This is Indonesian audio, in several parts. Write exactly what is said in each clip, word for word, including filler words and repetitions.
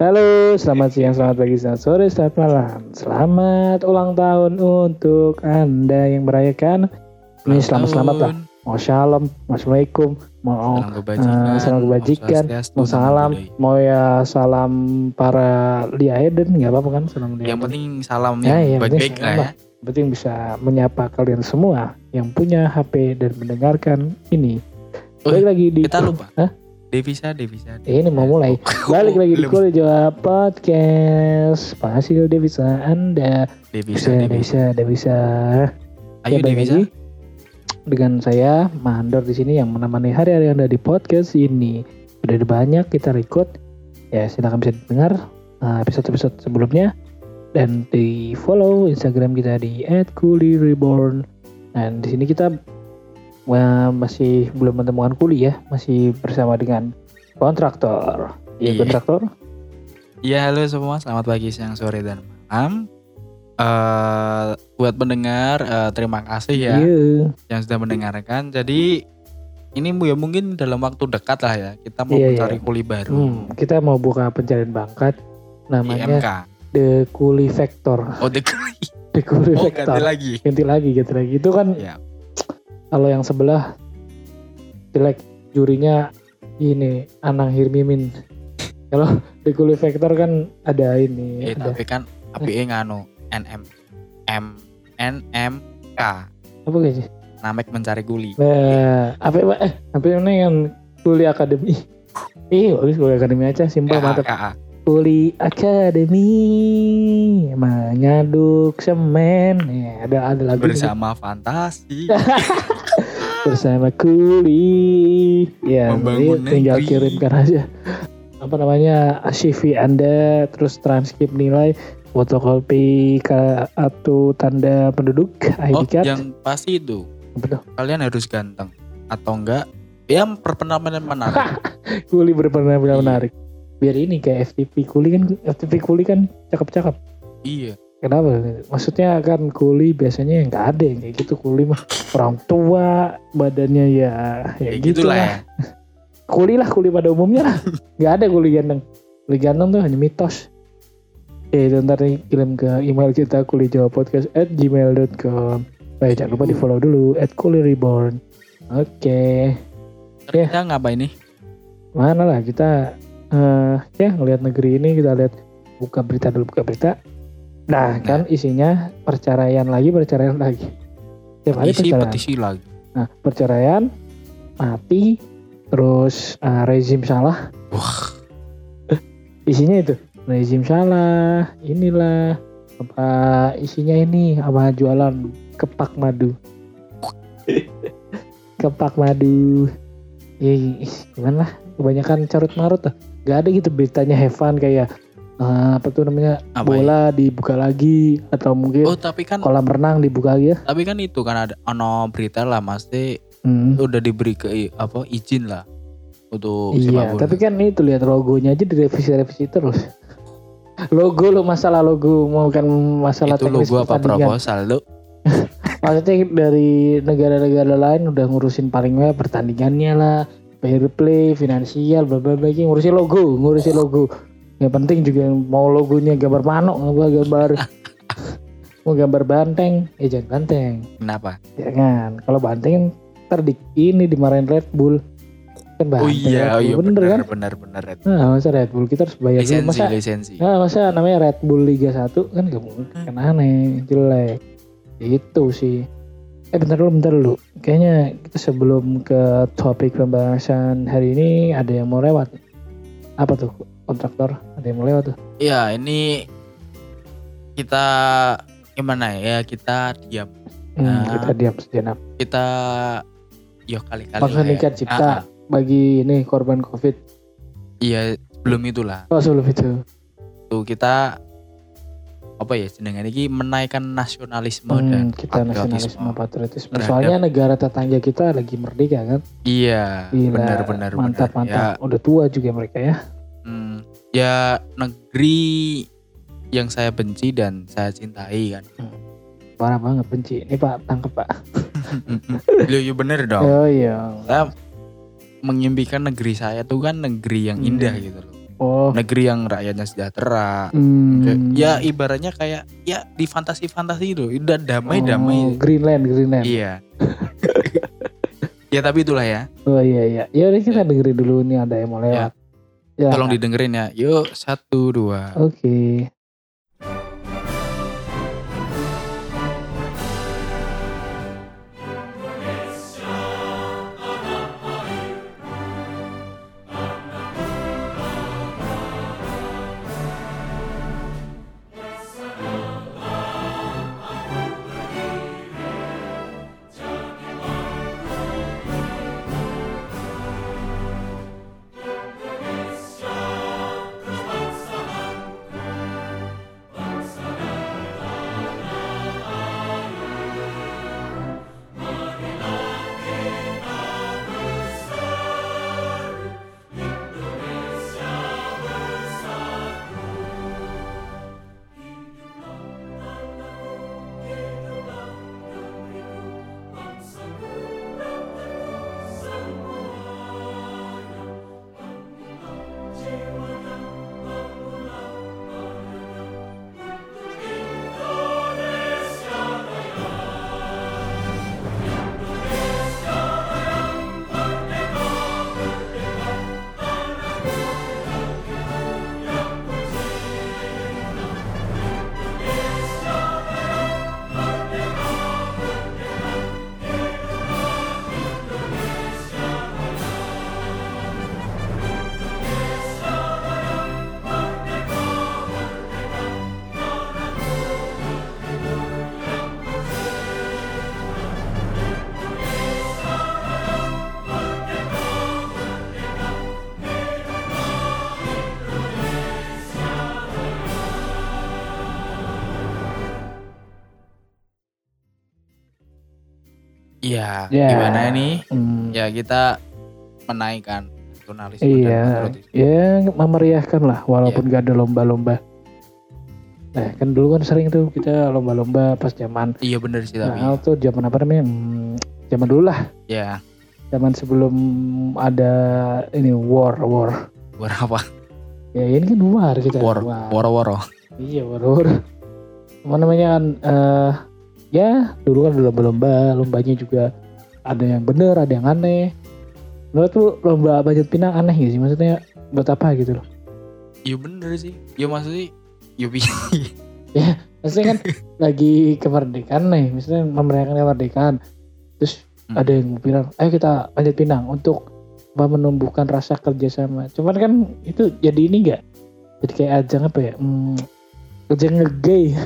Halo, selamat siang, selamat pagi, selamat sore, selamat malam. Selamat ulang tahun untuk Anda yang merayakan. Ini selamat-selamat lah. Mau shalom, assalamualaikum, mau uh, salam kebajikan, mau salam, mau ya salam para liaiden, nggak apa-apa kan? Salam liaiden. Yang penting salam ya, yang baik-baik lah ya. Yang penting bisa menyapa kalian semua yang punya H P dan mendengarkan ini. Balik lagi di kita lupa. Hah? Devisa, Devisa, Devisa. Ini mau mulai. Balik lagi di Kuliah Jawa Podcast. Pasti Devisa Anda. Devisa, Devisa, Devisa. Ayo Devisa. Dengan saya Mandor di sini yang menemani hari-hari Anda di podcast ini. Sudah ada banyak kita record. Ya, silakan bisa dengar episode-episode sebelumnya dan di follow Instagram kita di et kulireborn. Dan di sini kita Wah, masih belum menemukan Kuli ya, masih bersama dengan kontraktor. Iya, kontraktor. Iya, halo semua, selamat pagi, siang, sore, dan malam. Uh, buat pendengar, uh, terima kasih ya yeah. yang sudah mendengarkan. Jadi ini ya mungkin dalam waktu dekat lah ya, kita mau yeah, mencari yeah. Kuli baru. Hmm, kita mau buka pencarian bakat, namanya I M K. The Kuli Factor. Oh, The Kuli. The Kuli oh, Factor. Ganti lagi. Ganti lagi, ganti lagi. Itu kan. Yeah. Kalau yang sebelah jelek jurinya ini Anang Hirmimin. Kalau di Kuli Factor kan ada ini. Eh, ada. Tapi kan api ngano N M M N M K. Apa gitu? Namek mencari Kuli. Nah, apa eh apa yang Kuli Akademi. Ih, bagus Kuli Akademi aja simpel mantap. Kuli Akademi menyaduk semen. Ya, ada ada lagu bersama ini. Fantasi. Bersama Kuli. Ya, tinggal kirimkan aja. Apa namanya? C V Anda terus transkrip nilai, fotokopi kartu tanda penduduk, I D oh, card. Yang pasti itu. Betul. Kalian harus ganteng atau enggak? Yang berpenampilan menarik. Kuli berpenampilan menarik. Biar ini kayak F T P Kuli kan, F T P Kuli kan cakep-cakep. Iya. Kenapa? Maksudnya kan Kuli biasanya yang gak ada yang kayak gitu. Kuli mah orang tua, badannya ya ya gitu lah. Kuli lah, Kuli pada umumnya lah. Gak ada Kuli ganteng. Kuli ganteng tuh hanya mitos. Ya itu ntar nih kirim ke email kita kulijawapodcast at gmail dot com. Baik, jangan lupa di follow dulu et kulireborn. Oke. Okay. Kita ya. Ngapain nih? Mana lah kita. Uh, ya ngelihat negeri ini, kita lihat buka berita dulu buka berita nah, nah. Kan isinya perceraian lagi perceraian lagi tiap hari petisi, perceraian petisi lagi. Nah perceraian mati terus uh, rezim salah wah isinya itu rezim salah inilah apa isinya ini apa jualan kepak madu kepak madu ya gimana lah kebanyakan carut marut lah. Gak ada gitu beritanya Heaven kayak uh, apa tuh namanya apa bola ya? Dibuka lagi atau mungkin oh, tapi kan, kolam renang dibuka lagi ya. Tapi kan itu kan ada ono berita lah mesti hmm. udah diberi ke apa izin lah untuk iya, sepak bola. Tapi kan itu lihat logonya aja direvisi-revisi terus. Logo lo masalah logo bukan masalah itu teknis. Itu logo apa proposal lo? Maksudnya dari negara-negara lain udah ngurusin paling lah pertandingannya lah. Fair play, finansial, blablabla ini ngurusin logo, ngurusin logo. Yang penting juga mau logonya gambar manuk, gambar mau gambar banteng, ya jangan banteng. Kenapa? Jangan. Kalau banteng ntar di, ini dimarahin Red Bull. Kan banteng. Oh iya, Red Bull, iya bener, bener kan? Bener bener. Red Bull. Nah, masa Red Bull kita harus bayar lisensi, dulu masa? Lisensi. Nah, masa namanya Red Bull Liga satu kan gak mungkin kan aneh, jelek. Itu sih. Eh bentar dulu, bentar dulu. Kayaknya kita sebelum ke topik pembahasan hari ini ada yang mau lewat. Apa tuh kontraktor? Ada yang mau lewat tuh? Iya ini kita gimana ya kita diam. Hmm, nah, kita diam sejenak. Kita yuk kali-kali. Mengheningkan cipta ah. bagi ini korban COVID. Iya sebelum itulah. Oh sebelum itu. Tuh kita. Apa ya sedangkan ini menaikkan nasionalisme hmm, dan kita nasionalisme patriotisme terhadap, soalnya negara tetangga kita lagi merdeka kan iya benar-benar mantap benar, mantap ya. Udah tua juga mereka ya hmm, ya negeri yang saya benci dan saya cintai kan hmm, parah banget benci ini pak tangkep pak beliau bener dong oh iya saya mengimpikan negeri saya tuh kan negeri yang indah hmm. gitu loh Oh. Negeri yang rakyatnya sejahtera. Hmm. Ya ibaratnya kayak ya di fantasi-fantasi itu udah damai-damai. Oh, Greenland, Greenland. Iya. Ya tapi itulah ya. Oh iya iya. Ya udah kita dengerin dulu nih ada yang mau lewat. Ya. Ya. Tolong didengerin ya. Yuk satu dua. Oke. Okay. Ya, yeah. Gimana nih? Hmm. Ya kita menaikkan jurnalis. Iya, ya memeriahkan lah walaupun yeah. gak ada lomba-lomba. Nah kan dulu kan sering tuh kita lomba-lomba pas zaman. Iya benar sih tapi. Nah itu zaman apa namanya? Hmm, zaman dulu lah. Iya. Yeah. Zaman sebelum ada ini war, war. War apa? Ya ini kan war kita. War, war, war, war. Iya war, war. Apa namanya kan? Uh, Ya dulu kan ada lomba-lomba, lombanya juga ada yang bener, ada yang aneh. Lo tuh lomba panjat pinang aneh gak sih? Maksudnya buat apa gitu loh? Iya bener sih, ya maksudnya ya ya maksudnya kan lagi kemerdekaan nih, maksudnya memeriahkan kemerdekaan. Terus hmm. ada yang bilang, ayo kita panjat pinang untuk menumbuhkan rasa kerjasama. Cuman kan itu jadi ini gak? Jadi kayak ajang apa ya? Hmm, ajang ngegay.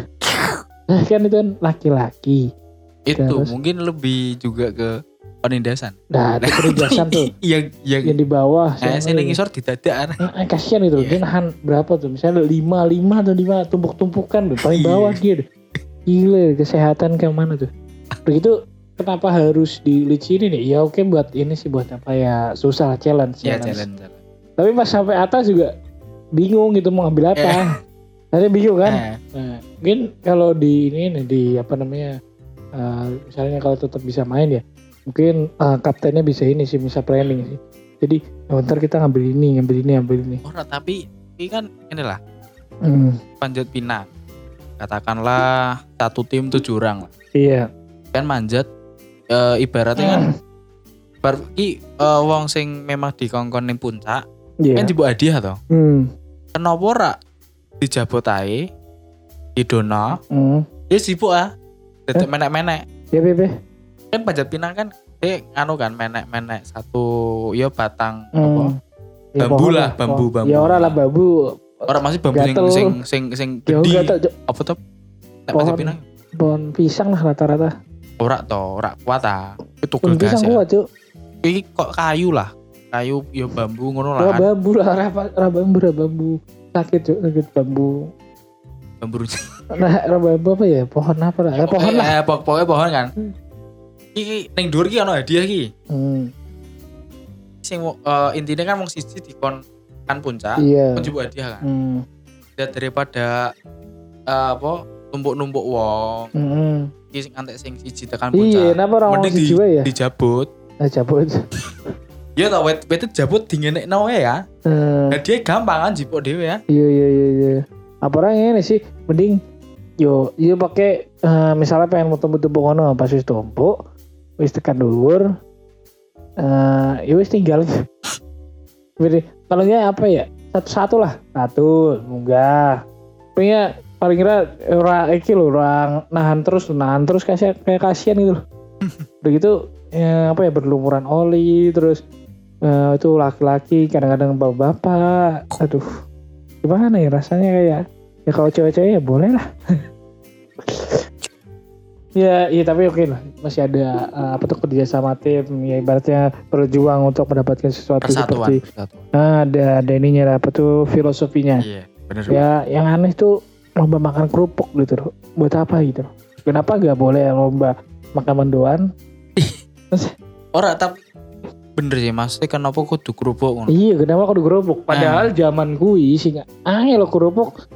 Nah, kan itu kan laki-laki. Itu terus, mungkin lebih juga ke penindasan. Nah, nah penindasan tuh. Yang, yang, yang di bawah. Nah, saya ngisor di dada. Nah, kasihan itu. Yeah. Dia nahan berapa tuh? Misalnya lima lima atau lima tumpuk-tumpukan tuh. Paling bawah dia tuh. Gila, kesehatan ke mana tuh. Begitu kenapa harus dilicinin ya? Ya oke buat ini sih, buat apa ya? Susah lah, challenge. Ya, challenge. Tapi pas sampai atas juga bingung gitu mau ambil apa. Yeah. Nanti bingung kan? Eh. Nah, mungkin kalau di ini di apa namanya, uh, misalnya kalau tetap bisa main ya, mungkin uh, kaptennya bisa ini sih, bisa planning sih. Jadi oh, ntar kita ngambil ini, ngambil ini, ngambil ini. Oh, tapi ini kan inilah mm. panjat pinang. Katakanlah satu tim tujuh orang lah. Iya. Kan manjat uh, ibaratnya kan bar ki uh, wong sing memang dikongkon ning puncak. Yeah. Kan dibuat hadiah toh. Hmm. Kenapa ora di Jabotai, di Dona, mm. dia sibuk ah, tetep eh? menek-menek. Ya bebe. Kan panjat pinang kan, dia anu kan menek-menek satu, ya batang mm. apa? Ya, bambu lah, bambu bambu. Ya orang lah bambu. Orang masih bambu gatel. sing sing sing gede. Apa tuh? Panjat pinang. Pohon pisang lah rata-rata. Ora toh, ora kuat ah. Itu gagal. Pohon pisang kuat tuh. Iki kok kayu lah, kayu ya bambu ngono lah. Ora bambu lah, ora bambu, ora bambu. sakit juga sakit bambu bambu nah bambu apa ya pohon apa lah eh, pohon eh, lah eh, pokoknya pohon kan ini hmm. neng dur ki ono hadiah ki hmm. sing uh, intinya kan mau sisi di kon kan puncak yeah. kan juga hadiah kan hmm. daripada uh, apa numpuk-numpuk wong hmm. sing antek sing siji tekan puncak mending di, ya? Dijabut nah, jabut ya tau wet wet jabut dingenek nawe ya Uh, nah, dia gampang kan jipok dhewe ya. Iya iya iya iya. Apa orang ngene sih mending yo yo pakai uh, misalnya pengen mutu-mutu ngono pas wis tumpuk wis tekan dhuwur eh uh, wis tinggal. Jadi palingnya apa ya? Satu-satu lah. Satu munggah. Pengen paling kira ora iki lho, ora nahan terus, nahan terus kayak kasihan gitu loh. Udah gitu ya, apa ya berlumuran oli terus uh, itu laki-laki kadang-kadang bapak-bapak. Aduh. Gimana ya rasanya kayak ya kalau cewek-cewek ya boleh lah. Ya, iya tapi oke lah. Masih ada uh, apa tuh kerja sama tim ya ibaratnya berjuang untuk mendapatkan sesuatu persatuan, seperti persatuan. Nah, ada ada ininya apa tuh filosofinya. Iya, benar. Ya, yang aneh tuh lomba makan kerupuk gitu loh. Buat apa gitu? Kenapa gak boleh lomba makan mendoan? Ora tapi bener sih Mas, kenapa kudu kerupuk? Iya, kenapa kudu kerupuk? Padahal nah. Zaman kuwi sing angel lo kerupuk.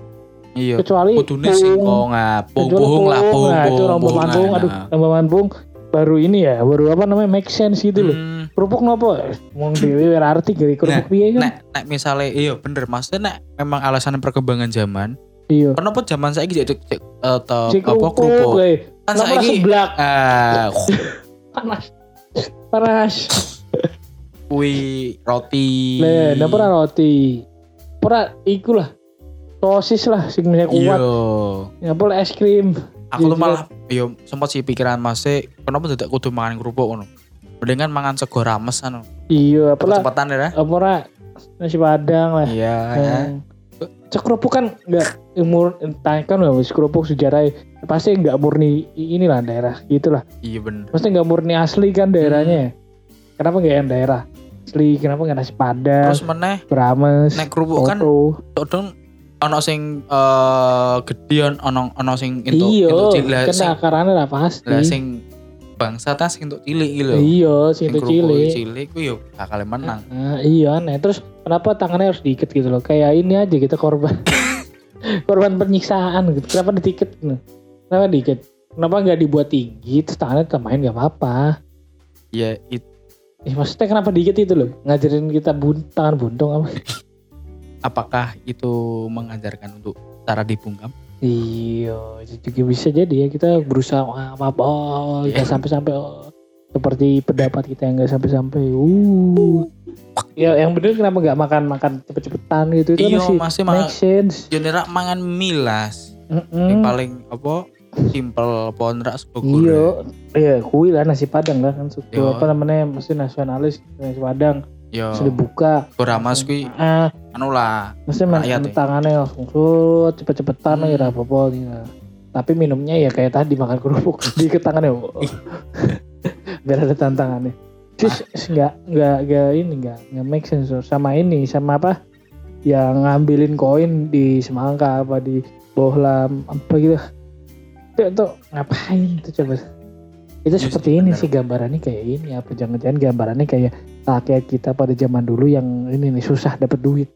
Iya. Kecuali kudune singkong, pohong lah, pohong. Nah, itu lomba manggung, aduh, lomba manggung baru ini ya, baru apa namanya make sense gitu loh. Hmm. Kerupuk nopo? Wong dhewe ora arti gawe kerupuk piye kan. Nek nek misale iya bener Mas, nek memang alasan perkembangan zaman. Iya. Kenapa zaman saiki jek apa kerupuk? Kan saiki seblak. Ah. Panas. Panas. Kuwi roti. Lah, napa ora roti? Ora iku lah. Sosis lah, sing minyak kuat. Ya boleh es krim. Aku tuh malah, yo sempat sih pikiran masih, kenapa tidak kudu makan kerupuk ono? Mendingan mangan sego rames ono. Iya, apalah. Kecepatan ya? Apa ora? Nasi padang lah. Iya. Cek kerupuk kan enggak umur entah kan wis kerupuk sejarah pasti enggak murni inilah daerah gitulah. Iya bener. Pasti enggak murni asli kan daerahnya. Hmm. Kenapa enggak yang daerah asli? Kenapa enggak nasi padang? Terus meneh rames. Nek kerupuk kan dodong ono sing uh, gedhe ono ono sing entuk entuk cilik. Iya, kan akarane ra pasti. Lah sing bangsa ta sing entuk cilik iki lho. Iya, sing entuk cilik. Cilik ku yo bakal menang. Heeh, iya nek terus kenapa tangannya harus diiket gitu loh. Kayak ini aja kita korban. Korban penyiksaan gitu. Kenapa diiket? Kenapa diiket? Kenapa enggak dibuat tinggi terus tangannya tambahin enggak apa-apa. Ya itu. Eh, maksudnya kenapa diiket itu loh? Ngajarin kita bun, tangan buntung apa? Apakah itu mengajarkan untuk cara dibungkam? Iya, juga bisa jadi ya kita berusaha apa apa, oh, yeah. Gak sampai-sampai oh, seperti pendapat kita yang gak sampai-sampai. Uh, ya yang bener kenapa gak makan makan cepet-cepetan gitu itu iyo, kan masih, masih make sense. Jenderal mangan milas, yang paling apa simple ponrak sebegul. Iya, iya kui lah nasi padang lah kan suatu apa namanya mesti nasionalis nasi padang. Yo, sudah buka. Beramas kui. Ah, anu lah. Mesti main tangannya langsung sut cepet-cepetan hmm. Ya apa-apa gitu. Tapi minumnya ya kayak tadi makan kerupuk di tangannya. Biar ada tantangannya. Sis enggak enggak enggak ini enggak enggak make sense sama ini sama apa? Yang ngambilin koin di semangka apa di bohlam apa gitu. Itu, itu ngapain itu coba? Itu yes, seperti bener. Ini sih gambarannya kayak ini apa jangan-jangan gambarannya kayak rakyat kita pada zaman dulu yang ini nih susah dapat duit.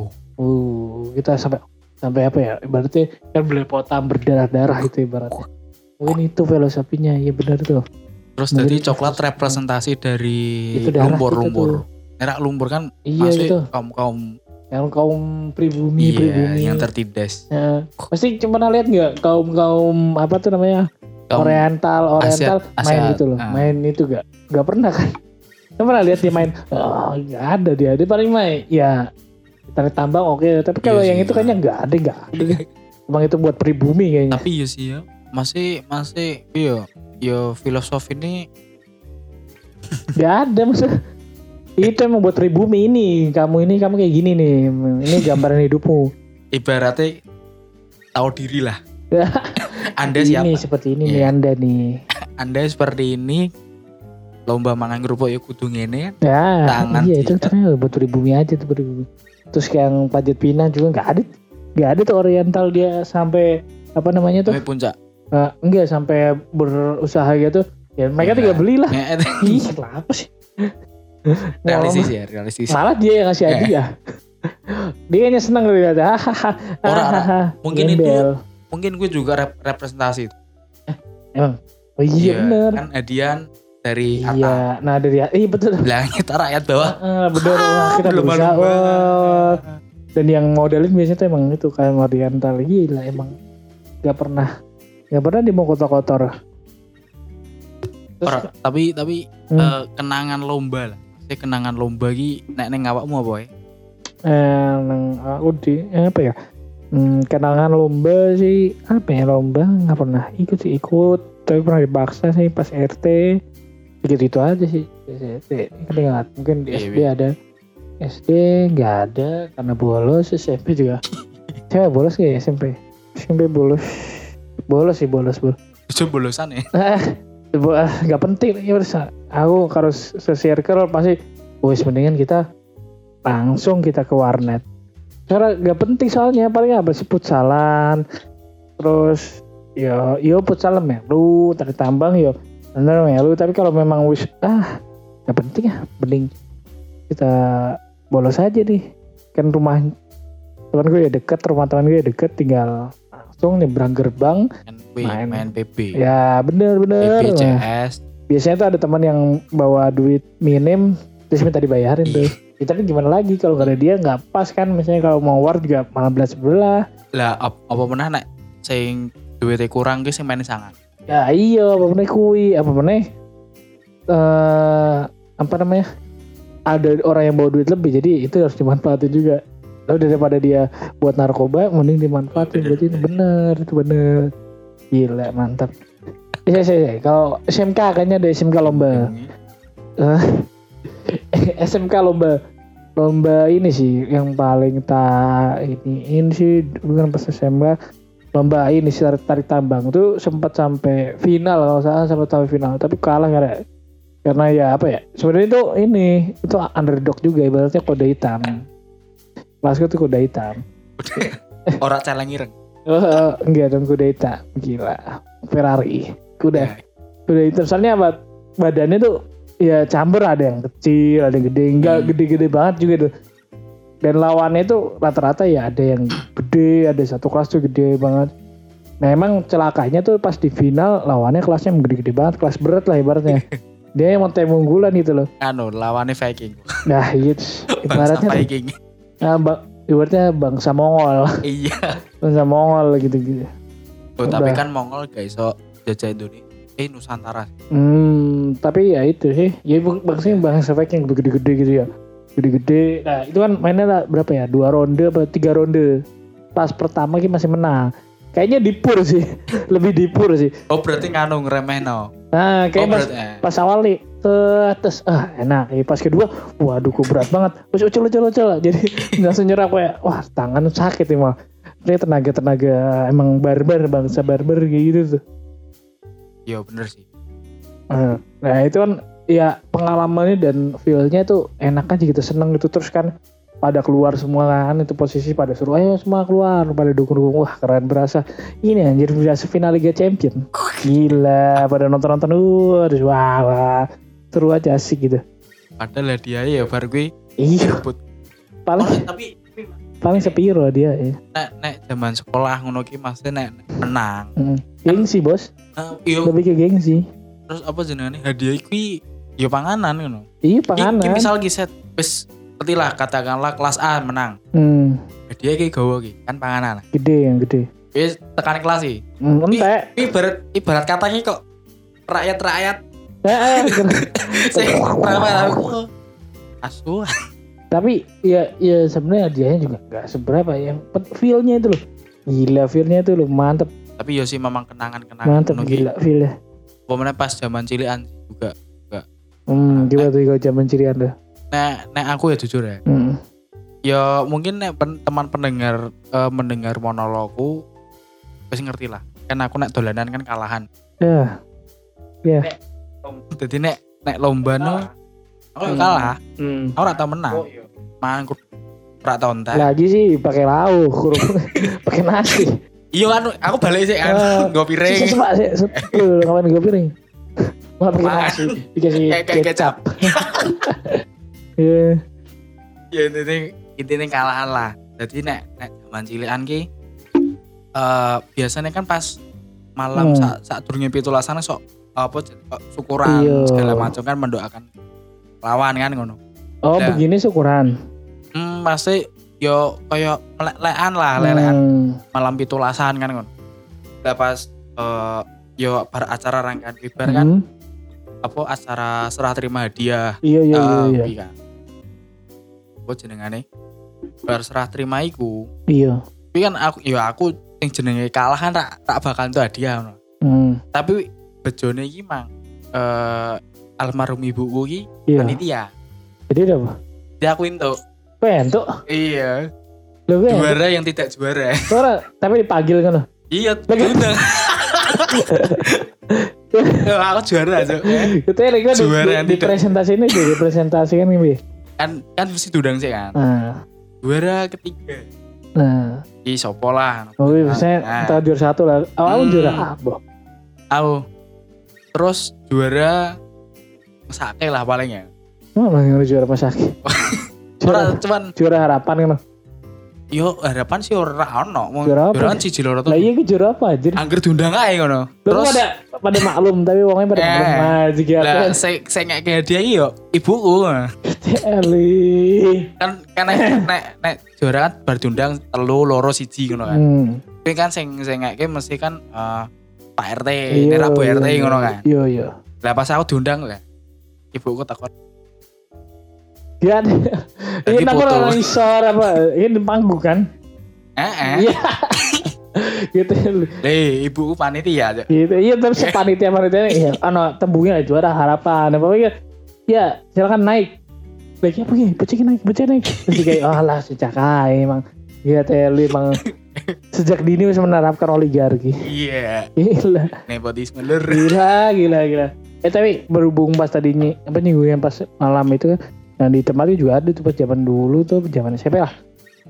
Oh, uh, kita sampai sampai apa ya? Ibaratnya kan belepotan berdarah-darah itu ibaratnya. Mungkin itu filosofinya ya benar tuh. Terus mungkin jadi coklat filosofi. Representasi dari lumpur-lumpur. Nerak lumpur kan iya, masih gitu. kaum-kaum yang kaum pribumi, iya, pribumi yang tertindas. Ya, pasti cuma lihat enggak kaum-kaum apa tuh namanya? Oriental, Oriental Asia, main Asia, gitu loh, uh. main itu gak, gak pernah kan? Gak pernah lihat dia main, oh, gak ada dia, dia paling main, ya tarik tambang oke, okay. Tapi kalau iya yang sih, itu kayaknya gak ada, gak ada. Emang itu buat pribumi kayaknya. Tapi iya sih ya, masih, masih, iya, iya filosofi ini. Gak ada maksudnya, itu emang buat pribumi ini, kamu ini, kamu kayak gini nih, ini gambaran hidupmu. Ibaratnya, tahu diri lah. Anda siapa? Ini seperti ini yeah. Nih Anda nih. Anda seperti ini. Lomba mangan kerupuk ya kudu ngene. Ya, tangan. Iya itu ternyata buat pribumi aja tuh pribumi. Terus yang Panjat Pinang juga enggak ada. Enggak ada tuh oriental dia sampai apa namanya tuh? Sampai puncak. Uh, enggak sampai berusaha gitu. Ya mereka tuh enggak belilah. Ih, kenapa sih? Realistis ya, realistis. Malah dia yang ngasih hadiah. Dia hanya senang ngelihat. Hahaha. Mungkin itu mungkin gue juga rep- representasi itu. Eh, emang? Oh iya ya, bener. Kan hadiah dari atas. Iya, nah dari iya betul. Lah kita rakyat bawah. Heeh, betul. Ah, kita belum bisa. Oh. Dan yang modalin biasanya tuh emang itu kayak Mariantal. Gila emang. Enggak pernah. Enggak pernah di mau kotor-kotor. Terus, Or, tapi tapi hmm. uh, kenangan lomba lah. Saya kenangan lomba iki nek ning awakmu apa ya? Eh nang aku di eh, apa ya? Hmm, kenangan lomba sih apa ya lomba nggak pernah ikut sih ikut tapi pernah dipaksa sih pas R T begitu itu aja sih S D ingat mungkin di S D ada S D nggak ada karena bolos S M P juga saya bolos kayak S M P S M P bolos bolos sih bolos bol itu bolosan ya nggak penting ini urusan aku kalau se-circle pasti wes mendingan kita langsung kita ke warnet karena gak penting soalnya paling apa sih futsalan terus yo yo futsal melu tarik tambang yo bener melu tapi kalau memang wis ah gak penting ya mending kita bolos aja nih kan rumah teman gue ya deket rumah teman gue ya deket tinggal langsung nyebrang gerbang main main P B ya bener bener P B C S nah, biasanya tuh ada teman yang bawa duit minim terus minta dibayarin tuh kita kan gimana lagi kalau gak ada dia nggak pas kan misalnya kalau mau war juga malah belas sebelah lah apa pernah nek sing duitnya kurang guys yang main sangat ya iya apa pernah kui apa pernah uh, apa namanya ada orang yang bawa duit lebih jadi itu harus dimanfaatin juga lalu daripada dia buat narkoba mending dimanfaatin berarti bener itu bener gila mantap saya saya kalau S M K kayaknya ada S M K lomba uh, S M K lomba lomba ini sih yang paling tak iniin sih bukan pas S M K lomba ini sih tarik, tarik tambang tuh sempat sampai final kalau salah sempat sampai final tapi kalah karena karena ya apa ya sebenarnya itu ini itu underdog juga ibaratnya kode hitam kelasku tuh kode hitam orang calon ireng oh enggak dong kode hitam gila Ferrari kuda kuda hitam soalnya apa badannya tuh ya chamber ada yang kecil, ada yang gede, enggak hmm. gede-gede banget juga tuh. Dan lawannya itu rata-rata ya ada yang gede, ada satu kelas tuh gede banget. Nah emang celakanya tuh pas di final lawannya kelasnya gede-gede banget, kelas berat lah ibaratnya. Dia yang monte unggulan gitu loh. Anu lawannya Viking. Nah itu ibaratnya Viking. Nah bang, ibaratnya bangsa Mongol. Iya. Bangsa Mongol gitu-gitu. Oh, tapi kan Mongol guys, so jajah Indonesia. Eh Nusantara. Hmm, tapi ya itu sih. Ya maksudnya bahasa Viking yang gede-gede gitu ya. Gede-gede. Nah, itu kan mainnya lah, berapa ya? Dua ronde apa tiga ronde. Pas pertama kita masih menang. Kayaknya dipur sih. Lebih dipur sih. Oh, berarti nganu ngremehno. Nah, kayak oh, pas, eh. pas awal nih terus ah enak. Pas kedua, waduh kok berat banget. Wes ucul-ucul-ucul. Jadi langsung nyerah kayak wah, tangan sakit nih malah. Ini tenaga-tenaga emang barbar bangsa barbar kayak gitu tuh. Iya bener sih. Nah itu kan ya pengalamannya dan feelnya tuh enak aja gitu seneng gitu terus kan pada keluar semua kan itu posisi pada suruh ayo semua keluar pada dukung-dukung wah keren berasa ini anjir berasa final Liga Champion gila pada nonton-nonton uh terus wah, wah seru aja asik gitu. Padahal dia ya bar gue. Iya. Paling oh, tapi paling sepiro dia ya. Nek nek zaman sekolah ngono ki mesti nek menang. Heeh. Gengsi, Bos. Uh, iya. Lebih ke gengsi. Terus apa jenenge hadiah iki ya panganan ngono. Iya, panganan. Iki misal ki set wis petilah katakanlah kelas A menang. Hmm. Hadiah iki gawa ki kan panganan. Gede yang gede. Wis tekan kelas iki. Hmm, entek. Ibarat ibarat kata ki kok rakyat-rakyat. Heeh. Sing pertama aku. Asuh. Tapi ya ya sebenarnya hadiahnya juga nggak seberapa yang feelnya itu loh gila feelnya itu loh mantep tapi ya sih memang kenangan-kenangan mantep gila feelnya pokoknya pas zaman cilian juga enggak hmm gimana tuh kalau zaman cilian tuh nek nek aku ya jujur ya hmm. ya mungkin nek pen, teman pendengar uh, mendengar monologku pasti ngerti lah kan aku nek dolanan kan kalahan ya yeah. ya yeah. jadi nek nek lomba no nah. Aku kalah, hmm. aku gak tau menang. Oh, iya. Mangan kurang gak tau entah. Lagi sih pakai lauk, kurang pakai nasi. Iya kan, aku balik sih kan, uh, gue piring. Sisa sepak sih, lu ngapain gue piring. Malah pakai nasi, dikasih kecap. Iya. Ya intinya, intinya kalahan lah. Jadi nek, nek zaman cilikan ki, uh, biasanya kan pas malam hmm. saat sa durungnya pitulasan sok apa syukuran iyo. Segala macam kan mendoakan lawan kan ngono. Oh udah. Begini syukuran. Hmm pasti yo koyo lelekan lah lelekan hmm. malam pitulasan kan ngono. Lah pas uh, yo bar acara rangkaian kibar hmm. kan apa acara serah terima hadiah. Iya iya iya. Iya. Apa jenengane? Bar serah terima iku. Iya. Tapi kan aku yo aku sing jenenge kalah kan tak tak bakal entuk hadiah ngono. Hmm. Tapi bejone iki mang uh, almarhum ibuku iki panitia. Jadi udah apa? Dia aku entuk. Entuk? Iya. Loh, juara yang tidak juara. Ora, tapi dipanggil ngono. Iya, diundang. Aku juara aja. Gitu ya, lagi di presentasi ini di presentasi kan ini. Kan kan mesti diundang sih kan. Heeh. Juara ketiga. Nah, iki sapa lah. Oh, biasanya antara juara satu lah. Awal juara apa? Aku terus juara Masake lah palingnya. Oh, malah ngeri juara Masake. Juara cuman juara harapan kan. Yo harapan sih ora ono. Juara kan siji loro to. Lah iya iki juara apa anjir? Angger diundang ae ngono. Terus pada pada maklum tapi wonge pada maklum iki ate. Lah sing sing ngeke hadiah iki yo ibuku. Eli. Kan kan nek nek juara kan bar diundang telu loro siji ngono kan. Kuwi kan sing sing ngeke mesti kan Pak R T, Nera Bu R T ngono kan. Iya iya. Lah pas aku diundang lah. Ibuku takon. Dia ini nang ora iso apa ini panggung kan? Heeh. Iya. Gitu. Le ibuku panitia aja. Gitu. Iya terus panitia-panitia ya ana tembungnya juara harapan. Apa ya silakan naik. Lagi apa iki? Pecik naik, pecik naik. Jadi kayak alah sejak kae emang. Iya telu emang sejak dini wis menerapkan oligarki. Iya. Gila. Nepotisme lur. Gila, gila, gila. Eh tapi berhubung pas tadi apa nyinggung pas malam itu kan nah di tempatnya juga ada tuh pas zaman dulu tuh zaman S M P lah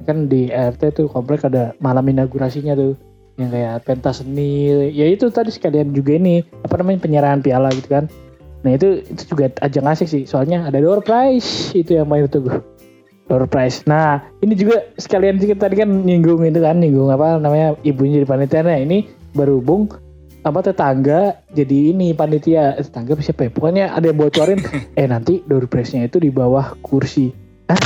kan di R T tuh komplek ada malam inaugurasinya tuh yang kayak pentas seni ya itu tadi sekalian juga ini apa namanya penyerahan piala gitu kan nah itu itu juga ajang asik sih soalnya ada door prize itu yang main tuh door prize nah ini juga sekalian sih tadi kan nyinggung itu kan nyinggung apa namanya ibunya jadi panitia nah ini berhubung apa tetangga jadi ini panitia tetangga siapa ya pokoknya ada yang bocorin eh nanti door prize-nya itu di bawah kursi ah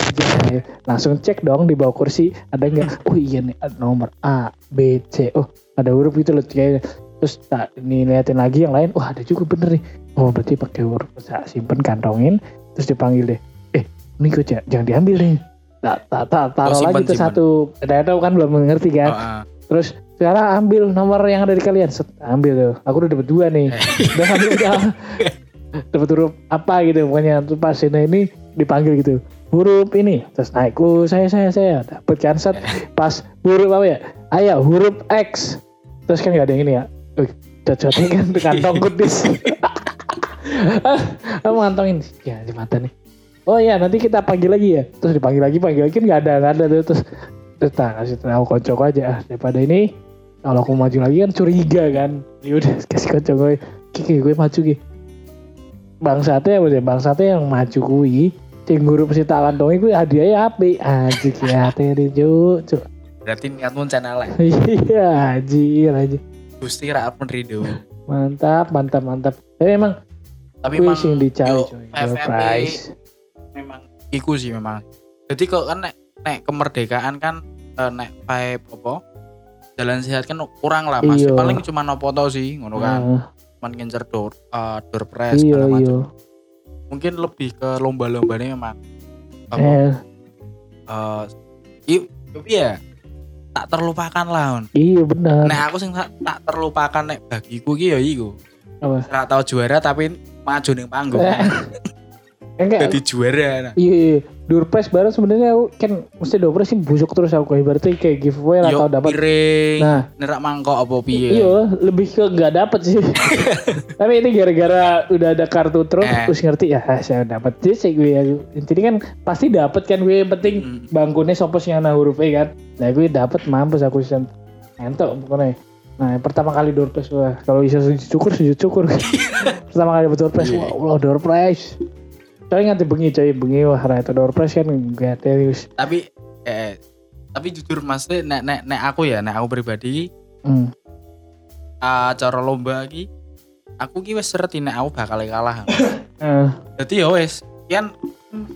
ya. Langsung cek dong di bawah kursi ada nggak oh iya nih nomor A B C oh ada huruf gitu loh kayaknya terus tak ini liatin lagi yang lain wah ada juga bener nih oh berarti pakai huruf tak simpen kantongin terus dipanggil deh eh ini kok jangan, jangan diambil nih tak tak tak taruh oh, lagi tuh satu ada kan belum mengerti kan oh, uh. Terus sekarang ambil nomor yang ada di kalian. Set, ambil tuh. Aku udah dapet dua nih. Udah ambil udah. Dapet huruf apa gitu. Pokoknya pas ini dipanggil gitu. Huruf ini. Terus naik. Oh saya, saya, saya. Dapet kan set. Pas huruf apa ya? Ayo huruf X. Terus kan gak ada yang ini ya. Jod-jodnya kan kantong kudis. Aku ngantongin. Ya di mata nih. Oh iya nanti kita panggil lagi ya. Terus dipanggil lagi. Panggil lagi gak ada. Gak ada terus. Terus tak kasih tahu kocok aja. Daripada ini kalau aku maju lagi kan curiga kan. Ya udah kasih kocok gue. Kiki gue maju ki. Bangsatnya apa sih? Bangsatnya yang maju kui. Cenguru pasti tak kantongin gue hadiahnya api. Aji ki hati cuk cuk. Berarti niatmu channel. Iya aji aji. Gusti rakyat menridu. Mantap mantap mantap. Tapi emang tapi emang sing dicari cuy. F M I memang iku sih memang. Jadi kok kan nek kemerdekaan kan eh, nek pae apa jalan sehat kan kurang lah Mas iyo. Paling cuma nopo to sih ngono kan uh. cuman ngincer door uh, door press segala macam mungkin lebih ke lomba-lombanya memang apa eh uh, i ya tak terlupakan lah on iya benar nek aku sing tak, tak terlupakan nek bagiku ki ya iku ora tau juara tapi maju ning panggung eh. Jadi juara nah. Iya, iya. Durpres baru sebenarnya aku kan mesti durpres sih busuk terus aku berarti kayak giveaway lah atau dapat. Nah, nerak mangkok apa piye. Iya, lebih ke enggak dapat sih. Tapi ini gara-gara udah ada kartu truf eh. terus ngerti ya saya dapat sih gue ya. Intinya kan pasti dapat kan gue yang penting hmm. bangkune sopo sing ana huruf E kan. Nah, gue dapat mampus aku sen entok pokoknya. Nah, pertama kali durpres wah kalau iso sujud syukur sujud syukur. Pertama kali dapat durpres wah Allah durpres. Coy nganti bengi coy bengi wah ra itu door prize kan gak terus. Tapi eh tapi jujur Mas nek nek nek aku ya nek aku pribadi hmm. acara lomba iki aku ki wis seret nek aku bakal kalah. Heeh. Dadi ya wis, kan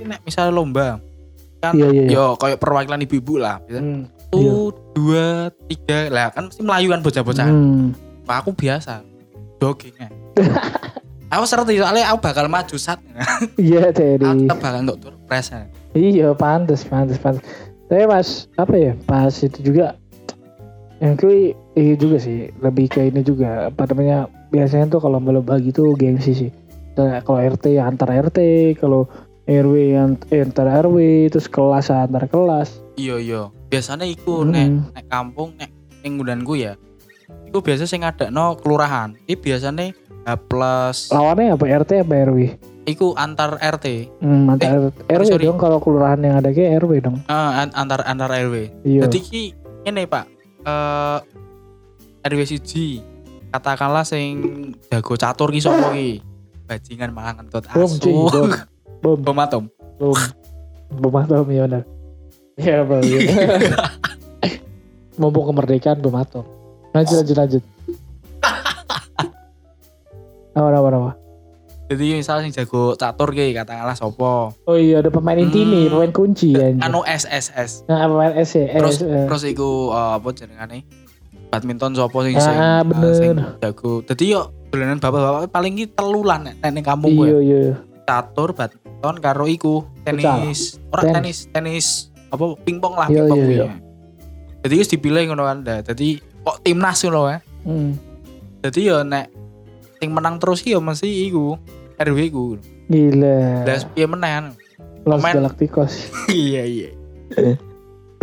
nek misale lomba kan yeah, yeah, yeah. Yo koyo perwakilan ibu-ibu lah. Hmm, satu, yeah. dua, tiga lah kan mesti melayu kan bocah-bocahan. Hmm. Nah, aku biasa jogging-an. Aku seret soalnya aku bakal maju sat. Iya, Dedi. Aku bakal untuk tur press. Iya, pantes, pantes, pantes. Tapi Mas, apa ya? Pas itu juga yang kui eh juga sih, lebih ke ini juga apa namanya, biasanya tuh kalau lomba gitu gengsi sih. Kalau R T ya antar R T, kalau R W ya antar R W, terus kelas ya antar kelas. Iya iya, biasanya iku hmm. nek nek kampung nek ning ngundhanku ya. Iku biasa sing ngadakno kelurahan. Iki biasane H plus. Lawannya apa R T apa R W? Iku antar R T. Hmm, antar eh, R W sorry. Dong, kalau kelurahan yang ada kayak R W dong. Uh, antar antar R W. Iya. Jadi ki ini Pak. Uh, R W C G katakanlah sing jago catur ki sapa ki bajingan malah ngentut asu bom bom atom bom bom atom ya bener ya bang mumpung kemerdekaan bom atom lanjut lanjut lanjut apa apa apa jadi misalnya sing jago catur ki katakanlah sapa oh iya ada pemain inti nih hmm, pemain kunci ya anu S S S nah pemain S ya terus S, terus iku uh, apa jenengane badminton sapa sing sing ah, uh, sing jago dadi yo dolanan bapak-bapak paling ki telulan nek ning kampung kowe iya iya catur badminton karo iku tenis ora tenis tenis apa pingpong lah pingpong kuwi dadi wis dipilih ngono kan dadi kok timnas ngono ya heeh dadi yo nek sing menang terus ki yo mesti iku R W ku. Gila. Las piye menang? Los Galacticos. Iya iya.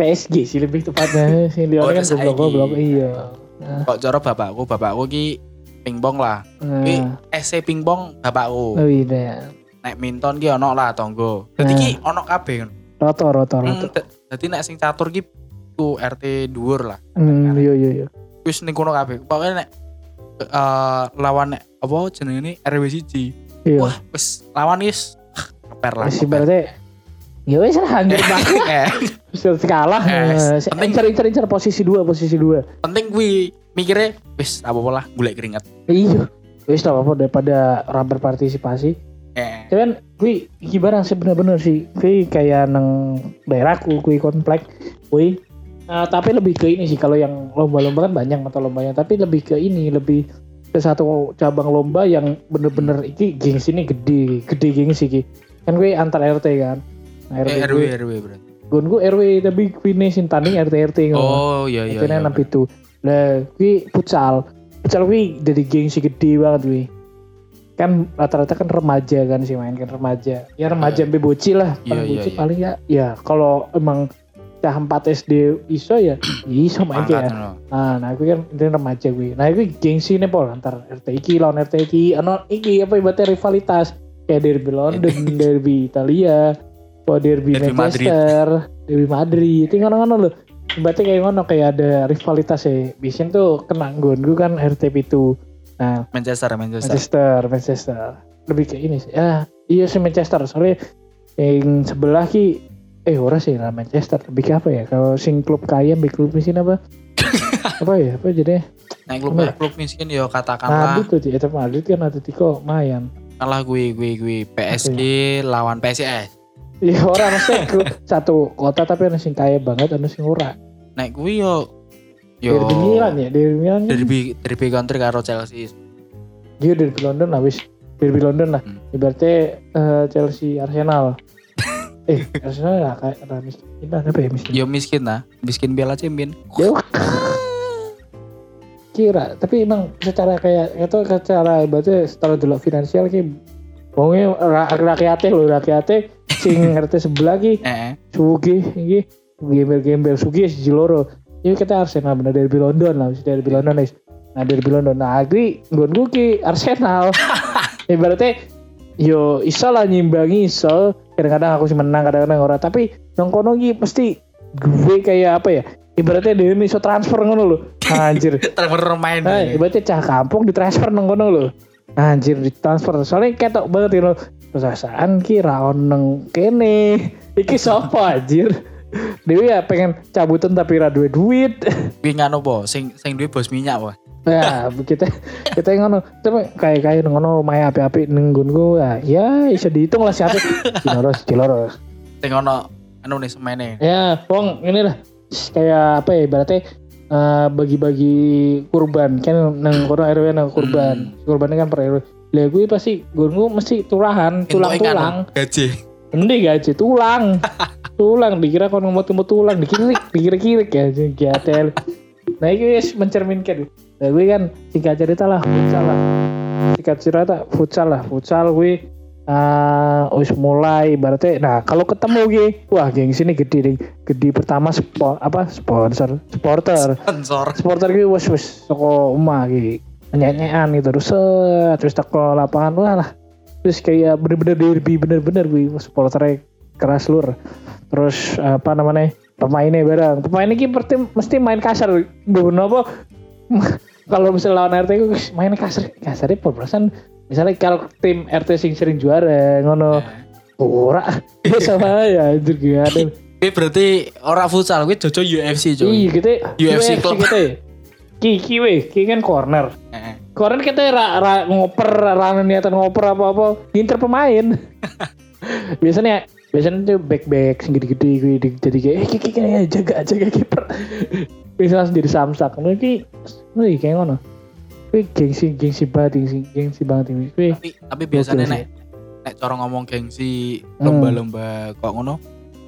P S G sih lebih tepatnya sing dia kan goblok-goblok iya. Kok cara bapakku, bapakku ki pingpong lah. Ki S C pingpong bapakku. Oh iya. Nek minton ki ono lah tonggo. Dadi ki ono kabeh ngono. Roto-roto roto. Dadi nek sing catur ki ku R T dhuwur lah. Iya iya iya. Wis ning kono kabeh. Pokoke nek Uh, lawan apa jeneng ini R W C G iya. Wah wis lawan wis keper lah wis berarti ya wis lah hancur banget bisa kalah penting cari-cari posisi dua posisi dua penting kuwi mikirnya wis apa apa lah golek keringat iya wis apa-apa daripada rambar partisipasi eh. Cuman kuwi iki barang sebener-bener sih kuwi kayak nang daerahku kuwi komplek kuwi Uh, tapi lebih ke ini sih kalau yang lomba-lomba kan banyak mata lombanya tapi lebih ke ini lebih ke satu cabang lomba yang bener-bener iki gengsi ini gede gede gengsi iki kan gue antar R T kan nah, R T eh, R W gue, R W berarti gue R W tapi gue ini sintanding R T R T oh iya iya iya itu nah gue pucal pucal gue jadi gengsi gede banget gue kan rata-rata kan remaja kan sih main kan remaja ya remaja sampai uh, bocil lah iya, paling iya, bocil iya. Paling ya ya kalau emang cah empat S D iso ya iso main kayak nah, nah aku kan ini remaja gue nah aku gengsi nih pol antar R T iki lawan R T iki ano iki apa ibaratnya rivalitas kayak derby London derby Italia po derby, derby Manchester Madrid. Derby Madrid itu ngono-ngono loh ibaratnya kayak ngono kayak ada rivalitas ya biasanya tuh kena gon gue kan R T pitu nah Manchester Manchester Manchester Manchester lebih kayak ini sih ah iya sih Manchester soalnya yang sebelah ki Eh ora sih lah Manchester lebih ke apa ya kalau sing klub kaya big klub miskin apa apa ya apa jadinya nah klub nah, klub miskin yo katakanlah Madrid tuh di Etam Madrid kan Atletico mayan kalah gue gue gue P S G okay. Lawan P S I S ya ora mesti klub satu kota tapi ana sing kaya banget ana sing ora nah gue yo yo derby Milan ya derby Milan derby derby country karo Chelsea dia derby London lah wis derby London lah hmm. Ibaratnya uh, Chelsea Arsenal Eh, Arsenal lah kayak ada miskin lah, apa ya miskin? Ya miskin lah, miskin Piala Champions. Yo. Kira, tapi emang secara kayak itu secara berarti secara delok finansial ki wonge rakyate lho, rakyate sing ngerti sebelah ki. Heeh. Sugih iki gembel-gembel sugih siji loro. Ya kita Arsenal bener derby London lah, derby London guys. Nah, derby London nah iki nggonku ki Arsenal. Ibaratnya yo iso lah nyimbangi iso. Kadang-kadang aku sih menang, kadang-kadang orang. Tapi nongkono iki mesti gue kayak apa ya? Ibaratnya dia iso transfer ngono lho. Anjir. Transfer pemain. Nah, ibaratnya cah kampung ditransfer nongkono lho. Anjir ditransfer. Soalnya ketok banget lho. Perasaan ki ra oneng kene. Iki sapa anjir? Dewi ya pengen cabutan tapi ra duwe duit. Wingi ngono po, sing sing duwe bos minyak po. Ya, begitu. Kita ngono, tapi kae-kae ngono omahe apik-apik ning nggonku ya, ya iso diitung lah siapa. Ciloros, ciloros. Sing ono anu nih semene. Ya, wong ini lah kayak apa ya ibaratnya uh, bagi-bagi kurban kan nang kono R W nang kurban. Hmm. Kurbannya kan per R W. Lah kuwi pasti nggonku mesti turahan, tulang-tulang. Gaji. Mending gaji tulang. Tulang dikira kon ngomot-ngomot tulang dikira-kira ya gatel. Nah iki wis mencerminkan. Lah kuwi kan singkat cerita lah futsal lah. Singkat cerita futsal lah, futsal kuwi uh, wis mulai berarti. Nah, kalau ketemu iki, wah geng sini gede ding. Gede pertama sport apa sponsor, supporter. Sponsor. Supporter kuwi wis wis teko omah iki. Nyanyian gitu terus terus teko lapangan lah. Terus kayak bener-bener derby bener-bener kuwi supporter keras lur. Terus apa namanya? Pemainnya bareng. Pemainnya iki mesti main kasar. Bener apa? Kalau misalnya lawan R T ku main kasar kasar e perasaan misalnya kalau tim R T sing sering juara ngono ora bisa ya anjir gede. Ki berarti ora futsal kuwi jojo U F C coy. Iya gitu. U F C klub kita. Ki ki we, ki kan corner. Heeh. Corner kita ra, ra ngoper, ra niatan ngoper apa-apa, nginter pemain. Biasanya biasanya tuh back-back sing gede-gede kuwi jadi kayak eh ki ki jaga-jaga kiper. Bisa langsung jadi samsak. Ini ini kayak ngono. Ini gengsi, gengsi banget, gengsi, gengsi banget ini. Tapi, tapi biasanya nek nek cara ngomong gengsi lomba-lomba hmm. kok ngono.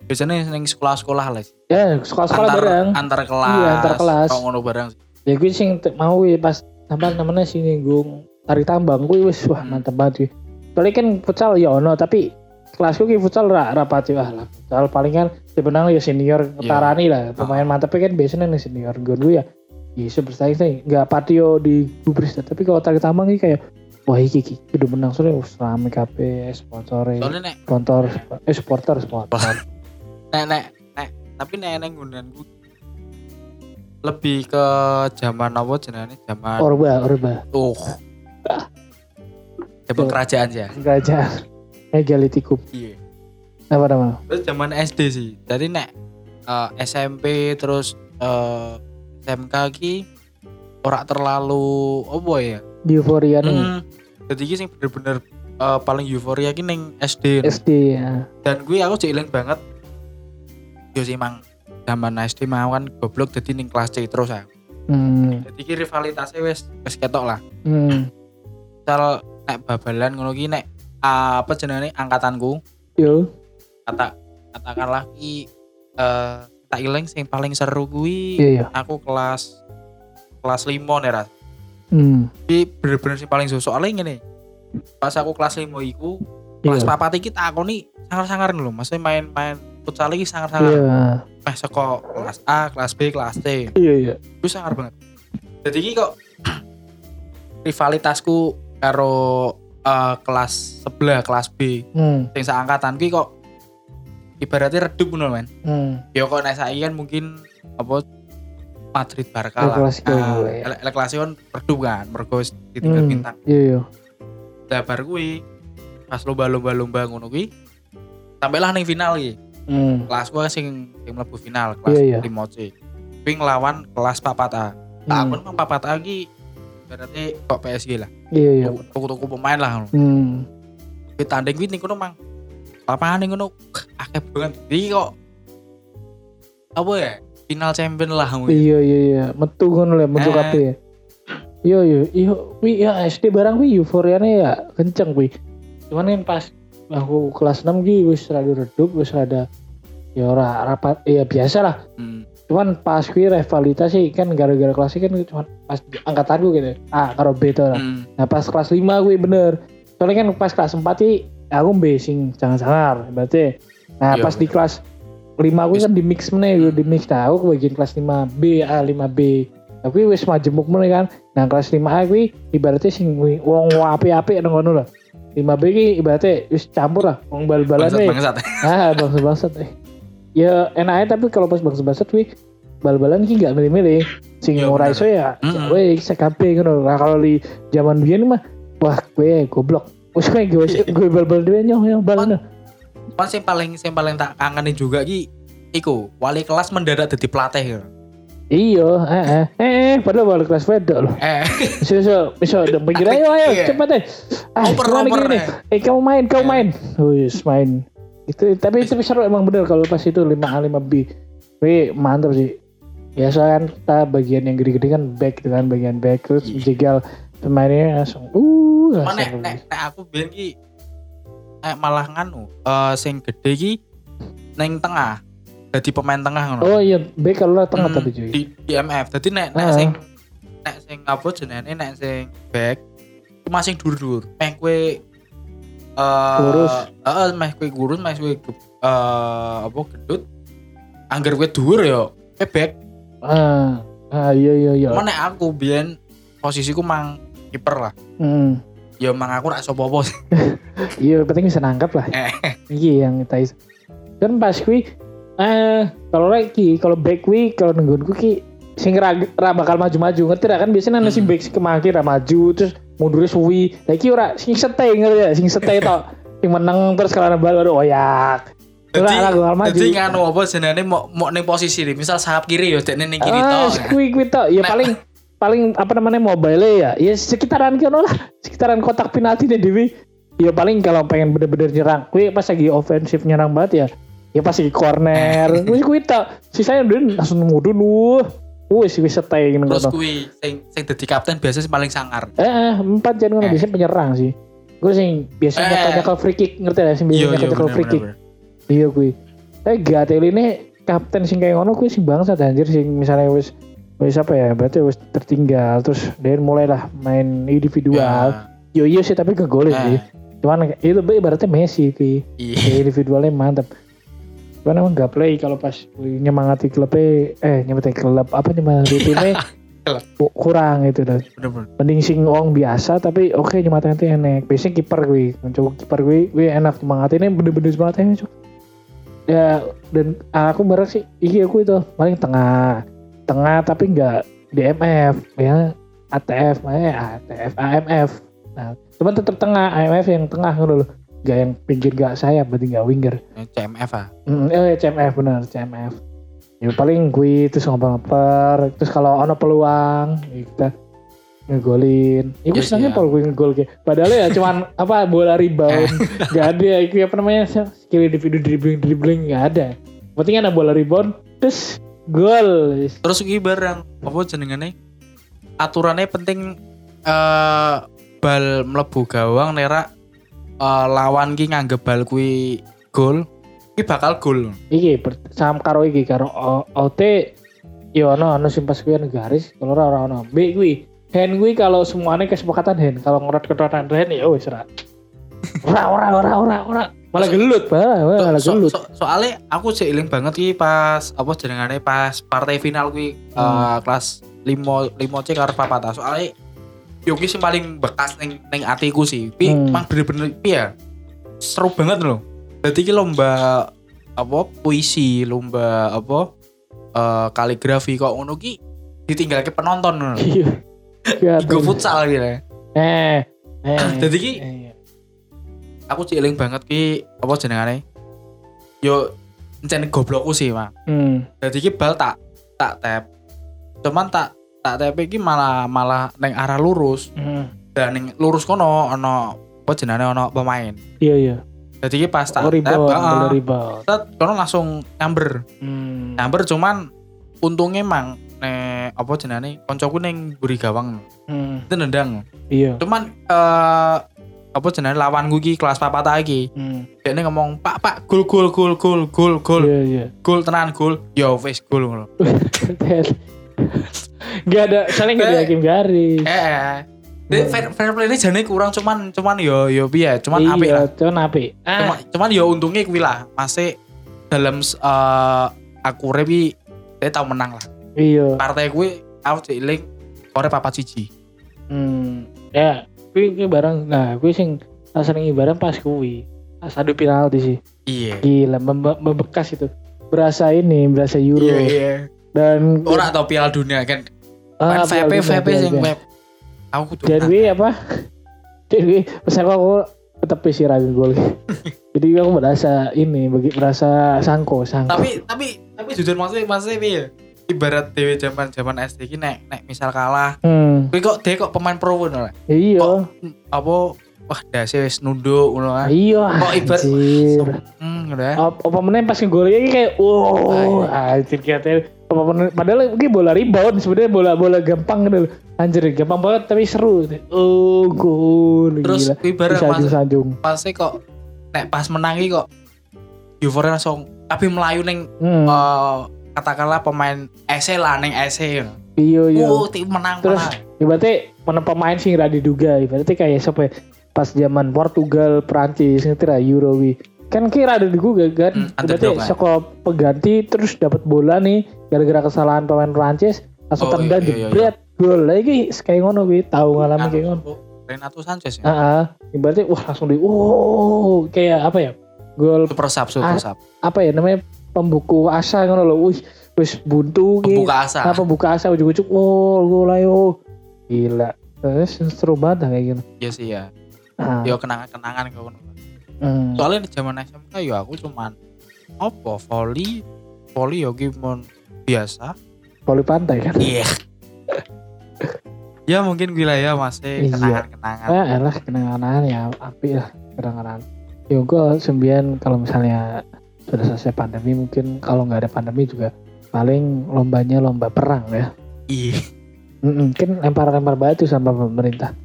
Biasanya ning sekolah-sekolah lah. Ya, sekolah-sekolah antar, bareng. Antar kelas. Iya, antar kelas. Kok ngono bareng. Ya kuwi sing mau pas sampean temennya sini nggung tarik tambang kuwi wis wah mantep banget. Kali kan futsal ya ono, tapi kelasku ki futsal ra rapati wah lah. Futsal paling kan sebenarnya ya senior ketarani yeah. lah pemain oh. mantep kan biasanya nih senior gue ya iso bersaing sih nggak patio di gubris tapi kalau tarik tambang ini kayak wah iki iki udah menang soalnya rame kabeh sponsorin spontor eh supporter supporter nek nek nek tapi nek nek gunanku lebih ke zaman apa jenenge zaman orba orba tuh zaman kerajaan ya kerajaan megalitikum iya yeah. Apa namanya? Terus zaman S D sih. Jadi nek uh, S M P terus uh, S M K ki ora terlalu opo oh ya? Euforia nih. Hmm, jadi ki sing bener-bener uh, paling euforia ki ning S D. S D ya. Dan gue aku jeeling banget. Yo sih mang zaman S D mau kan goblok jadi ning kelas C terus ya. Hmm. Jadi ki rivalitasnya wis wis ketok lah. Hmm. Misal nek babalan ngono ki nek uh, apa jenenge angkatanku? Yo. Kata katakanlah ki uh, tak ileng sing paling seru kuwi yeah, yeah. Aku kelas kelas lima nih Ras. Hmm. Ki bener-bener sing paling susah soalnya ngene. Pas aku kelas lima iku, kelas yeah. papat iki tak akoni sangar-sangar lho, maksudnya main-main futsal iki sangar-sangar. Yeah. Meh saka kelas A, kelas B, kelas C. Iya yeah, iya. Yeah. Wis sangar banget. Jadi ki kok rivalitasku karo uh, kelas sebelah, kelas B. Hmm. Sing seangkatan ki kok ibaratnya redup bener men. Hmm. Ya kok nek saiki kan mungkin apa Madrid Barca lah. El Clasico redup kan, mergo ditinggal bintang. Iya iya. Lah bar kuwi pas lomba-lomba-lomba ngono kuwi sampailah ning final iki. Hmm. Kelas gua sing sing mlebu final kelas yeah, yeah. lima C. Kuwi nglawan kelas empat A. Nah, aku mah empat A iki berarti kok P S G lah. Iya iya. Tuku-tuku pemain lah. Hmm. Kuwi tanding kuwi ning kono mang. Lapangan yang ngono akeh banget. Iki kok apa ya? Final champion lah. Iya iya iya, metu ngono lho, metu kabeh. Iya iya, iya kuwi ya S D barang kuwi euforiane ya kenceng kuwi. Cuman kan pas aku kelas enam ki wis rada redup, wis rada ya ora rapat, ya biasa lah. Hmm. Cuman pas kuwi rivalitas sih kan gara-gara kelas kan cuman pas angkatanku gitu. A karo B to. Hmm. Nah, pas kelas lima kuwi bener. Soalnya kan pas kelas empat ki aku basing sangar-sangar berarti. Nah yo, pas yo. Di kelas lima aku kan di mix meneh yo di mix ta aku bagian kelas lima B A lima B. Aku wis majemuk meneh kan. Nah kelas lima A kuwi ibaratnya sing wong apik-apik nang ngono lho. lima B ki ibaratnya wis campur lah wong bal-balan iki. Ah bangsat-bangsat eh. Ya enake tapi kalau pas bangsat-bangsat kuwi bal-balan ki gak milih-milih. Sing ora iso ya kowe S K P ngono. Nah kalau di zaman biyen mah wah kowe goblok. Wes kowe gue bal-bal dhewe nyoh yo bal. Pas sing paling sing paling tak kangenin juga iki iku wali kelas mendadak dadi pelatih. Iya, heeh. Eh, eh padahal balik kelas wedok loh. Eh. Iso-iso iso dempeng ayo ayo cepet deh. Oper-oper. Eh kamu main, kamu main. Wis main. Itu tapi itu seru emang bener kalau pas itu lima A lima B. Wih, mantap sih. Ya soalnya kan bagian yang gede-gede kan back dengan bagian back terus jegal pemainnya langsung uh. Nek nek aku bilang ki eh malah nganu eh sing gede ki neng tengah. Jadi pemain tengah ngono. Oh iya, back kalau tengah hmm, tadi cuy. Di, di M F. Jadi nek nek sing nek sing apa jenenge nek sing back ku masing dur-dur. Meh kowe eh lurus. Heeh, meh kowe lurus, meh kowe eh apa gendut. Angger kowe dhuwur ya, kowe back. Heeh. Ah iya iya iya. Mun nek aku biyen posisiku mang kiper lah. Heeh. Hmm. Ya mang aku ra sapa-apa. Iya, penting bisa nangkap lah. Iki yang tais. Kan pas kuwi Eh, kalau lagi, kalau back week, kalau nungguanku ki, sing ra, ra bakal maju-maju, ngerti ra kan biasanya nasi back si kemaki ra maju, terus mundurnya suwi, lagi ora sing setay ngerti ya, sing setay tau, sing menang terus kalau nembal aduh oyak, ora bakal maju. Jadi nganu apa jenenge mau mau neng posisi nih, misal sahab kiri ya, jadi neng kiri tau. Ah, kui kui tau, ya paling paling apa namanya mobile ya, ya sekitaran kono lah, sekitaran kotak penalti nih Dewi. Ya paling kalau pengen bener-bener nyerang, kui pas lagi ofensif nyerang banget ya. Ya pasti corner. Wis kuwi tok. Sisane ndun langsung mudun lu. Wis wis seteng ngono. Terus kuwi sing sing dadi kapten biasa sing paling sangar. Heeh, empat jan ngono biasa penyerang sih. Kuwi sing biasa nyetak free kick ngerti lah sing biasa nyetak free kick. Iya kuwi. Eh gateline kapten sing kaya ngono kuwi sing bangsa anjir sing misalnya wis wis apa ya? Berarti wis tertinggal terus dia mulailah main individual. Yo yo sih tapi kegolin sih. Cuman itu berarti Messi kuwi. Individualnya mantap. Karena emang gak play kalau pas nyemangati klubnya, eh nyemangati klub apa nyemangati timnya kurang gitu loh. Mending sing wong biasa tapi oke okay, nyemangati enak. Biasanya kiper gue, mencoba kiper gue, gue enak nyemangati ini bener-bener nyemangati. Ya dan aku merek sih, iya aku itu paling tengah, tengah tapi nggak D M F, ya A T F, makanya A T F, A M F. Nah, cuman tetap tengah, A M F yang tengah dulu. Gak yang pinggir gak sayap berarti gak winger. C M F ah. Mm, eh C M F benar, C M F. Ya paling gue terus ngoper-ngoper, terus kalau ono peluang kita ngegolin. Iku yes, senengnya yeah. Pol gue ngegol kayak. Padahal ya cuman apa bola rebound. Gak ada itu apa namanya skill individu dribbling-dribbling gak ada. Penting ada bola rebound terus gol. Terus iki barang apa jenengane? Aturannya penting eh, bal mlebu gawang nerak Uh, lawan ki nganggep bal kuwi gol, ki bakal gol. Iki sam karo iki karo O T yo ono ono sing pas kuwi garis, kalau ora ora ono. B kuwi, hand kuwi kalau semuanya kesepakatan hand, kalau ngerot-kerotan hand ya wis ra. Ora ora ora ora ora. Malah gelut, malah, malah gelut. So, so, soalnya aku sik eling banget ki pas apa jenengane pas partai final kuwi hmm. uh, kelas lima lima C karo papat. Soalnya Yogi sih paling bekas neng neng atiku sih, tapi hmm. emang bener-bener ya seru banget loh. Jadi ki lomba apa puisi, lomba apa uh, kaligrafi kok ngono ki ditinggal ke penonton loh. Go futsal gitu. Eh, eh. Jadi ki aku cieling banget ki apa jenengane? Yo encen goblokku sih mak. Hmm. Jadi ki bal tak tak tap, cuman tak. Tak T P iki malah malah neng arah lurus. Heeh. Mm. Dan neng lurus kono ana apa jenenge ana pemain. Iya iya. Dadi iki pas tak T P, set kono langsung nyamber. Mm. Nyamber cuman untunge mang nek apa jenenge kancaku ning mburi gawang. Heeh. Mm. Nendang. Iya. Cuman uh, apa jenenge lawanku iki kelas papat iki. Heeh. Mm. Dekne ngomong, "Pak, Pak, gol gol gol gol gol gol." Iya iya. Gol tenan gol. Ya wis gol ngono. Gak ada, soalnya gak ada hakim garis. Eh, eh. Jadi fair, fair play ini jane kurang cuman cuman yo yo biar, cuman apik lah. Cuman apik. Ah. Cuman, cuman yo untungnya kuwi lah, masih dalam uh, aku rebi, dia tahu menang lah. Iya. Partai kuwi aku cilik, ore papat siji. Hmm, ya, kuwi kuwi bareng. Nah, kuwi sing sering bareng pas kuwi. Pas adu penalti sih. Iya. Gila, membe- membekas itu. Berasa ini, berasa Euro. Iya, iya. Dan ora tau Piala Dunia kan. Uh, V P V P sing web. Aku kudu. Jadi apa? Jadi pesan aku tetep isi ragu gol. Jadi aku merasa ini bagi merasa sangko sangko. Tapi tapi tapi jujur maksudnya maksudnya piye? ibarat dewe jaman-jaman S D iki nek nek misal kalah. Hmm. Kuwi kok dhewe kok pemain pro ngono. Iya. Apa wah dase wis nunduk ngono ah. Iya. Kok ibarat hmm ngono ya. Apa meneh pas nggol iki kayak oh anjir kate padahal iki bola rebound sebenarnya bola-bola gampang ngono lho. Anjir gampang banget tapi seru. Oh gol. Terus ibarat pasti kok nek pas menang iki kok euforia langsung tapi melayu ning hmm. uh, katakanlah pemain S C lah ning S C ya. Iya iya. Oh, tim menang terus, malah. Ibaratnya menang pemain sing ra diduga, ibaratnya kayak siapa ya? Pas zaman Portugal, Prancis ngerti ra Euro wi. Kan kira ada diduga kan. Hmm, ibaratnya saka pengganti terus dapat bola nih gara-gara kesalahan pemain Prancis, langsung oh, tendang iya, iya, jebret iya. Gol. Lah iki kayak ngono wi, tahu ngalami kayak ngono. Renato Sanchez ya. Heeh. Ibaratnya wah langsung di oh kayak apa ya? Gol super sub super sub. Apa ya namanya? Pembuku asa ngono lho. Wis wis buntu iki. Pembuka asa. Apa buka asa ujug-ujug oh gol ayo. Gila. Terus seru banget kayak gitu. Iya sih ya. Ah. Yo kenangan-kenangan kok ngono. Hmm. Soalnya di zaman S M K yo aku cuman apa volley, volley yo ki mon biasa. Volley pantai kan. Iya. Yeah. Ya mungkin wilayah masih kenangan-kenangan. Ya elah kenangan-kenangan ya apik lah kenangan. Yo gol sembilan kalau misalnya sudah selesai pandemi mungkin kalau nggak ada pandemi juga paling lombanya lomba perang ya. Iya. Mungkin lempar-lempar batu sama pemerintah.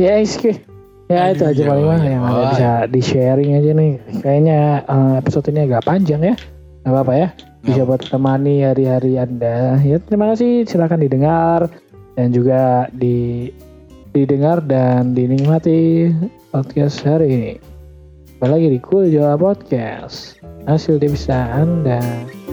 Ya iski. Ya aduh, itu aja paling mah yang ada bisa di sharing aja nih. Kayaknya episode ini agak panjang ya. Nggak apa-apa ya. Bisa buat temani hari-hari Anda. Ya terima kasih. Silakan didengar dan juga di didengar dan dinikmati podcast hari ini. Kembali lagi di Cool Jawa Podcast, hasil devisa Anda.